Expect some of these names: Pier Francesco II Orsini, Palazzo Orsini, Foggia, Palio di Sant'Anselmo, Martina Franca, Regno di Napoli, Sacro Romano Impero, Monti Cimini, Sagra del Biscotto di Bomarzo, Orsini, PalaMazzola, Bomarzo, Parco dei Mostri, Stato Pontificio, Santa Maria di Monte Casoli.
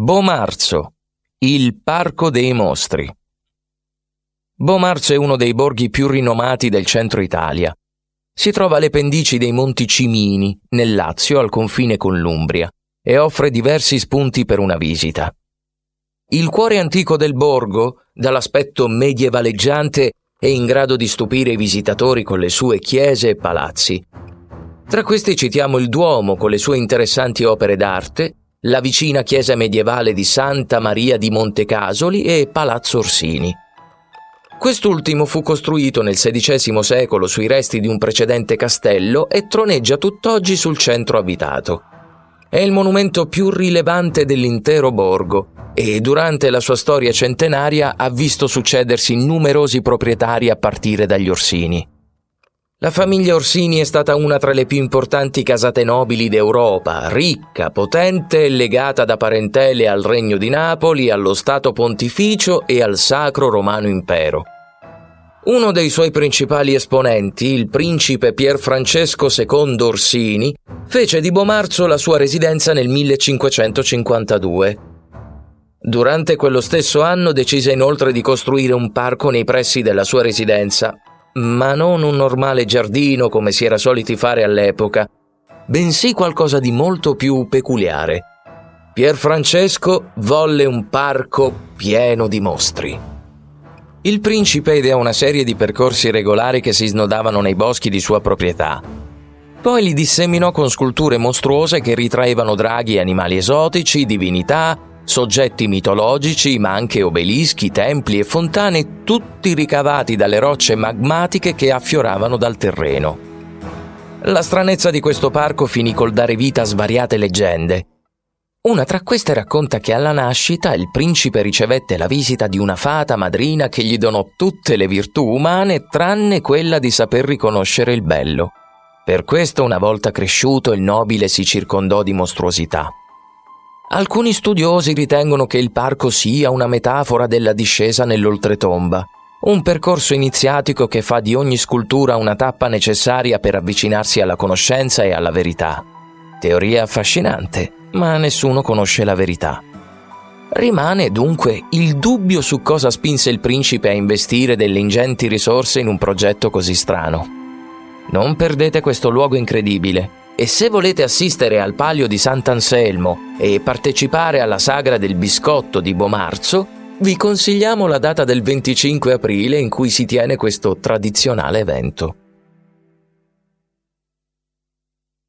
Bomarzo, il Parco dei Mostri. Bomarzo è uno dei borghi più rinomati del centro Italia. Si trova alle pendici dei Monti Cimini, nel Lazio, al confine con l'Umbria, e offre diversi spunti per una visita. Il cuore antico del borgo, dall'aspetto medievaleggiante, è in grado di stupire i visitatori con le sue chiese e palazzi. Tra questi citiamo il Duomo con le sue interessanti opere d'arte, la vicina chiesa medievale di Santa Maria di Monte Casoli e Palazzo Orsini. Quest'ultimo fu costruito nel XVI secolo sui resti di un precedente castello e troneggia tutt'oggi sul centro abitato. È il monumento più rilevante dell'intero borgo e durante la sua storia centenaria ha visto succedersi numerosi proprietari a partire dagli Orsini. La famiglia Orsini è stata una tra le più importanti casate nobili d'Europa, ricca, potente e legata da parentele al Regno di Napoli, allo Stato Pontificio e al Sacro Romano Impero. Uno dei suoi principali esponenti, il principe Pier Francesco II Orsini, fece di Bomarzo la sua residenza nel 1552. Durante quello stesso anno decise inoltre di costruire un parco nei pressi della sua residenza, ma non un normale giardino come si era soliti fare all'epoca, bensì qualcosa di molto più peculiare. Pier Francesco volle un parco pieno di mostri. Il principe ideò una serie di percorsi regolari che si snodavano nei boschi di sua proprietà. Poi li disseminò con sculture mostruose che ritraevano draghi, animali esotici, divinità, soggetti mitologici, ma anche obelischi, templi e fontane, tutti ricavati dalle rocce magmatiche che affioravano dal terreno. La stranezza di questo parco finì col dare vita a svariate leggende. Una tra queste racconta che alla nascita il principe ricevette la visita di una fata madrina che gli donò tutte le virtù umane tranne quella di saper riconoscere il bello. Per questo, una volta cresciuto, il nobile si circondò di mostruosità. Alcuni studiosi ritengono che il parco sia una metafora della discesa nell'oltretomba, un percorso iniziatico che fa di ogni scultura una tappa necessaria per avvicinarsi alla conoscenza e alla verità. Teoria affascinante, ma nessuno conosce la verità. Rimane dunque il dubbio su cosa spinse il principe a investire delle ingenti risorse in un progetto così strano. Non perdete questo luogo incredibile. E se volete assistere al Palio di Sant'Anselmo e partecipare alla Sagra del Biscotto di Bomarzo, vi consigliamo la data del 25 aprile in cui si tiene questo tradizionale evento.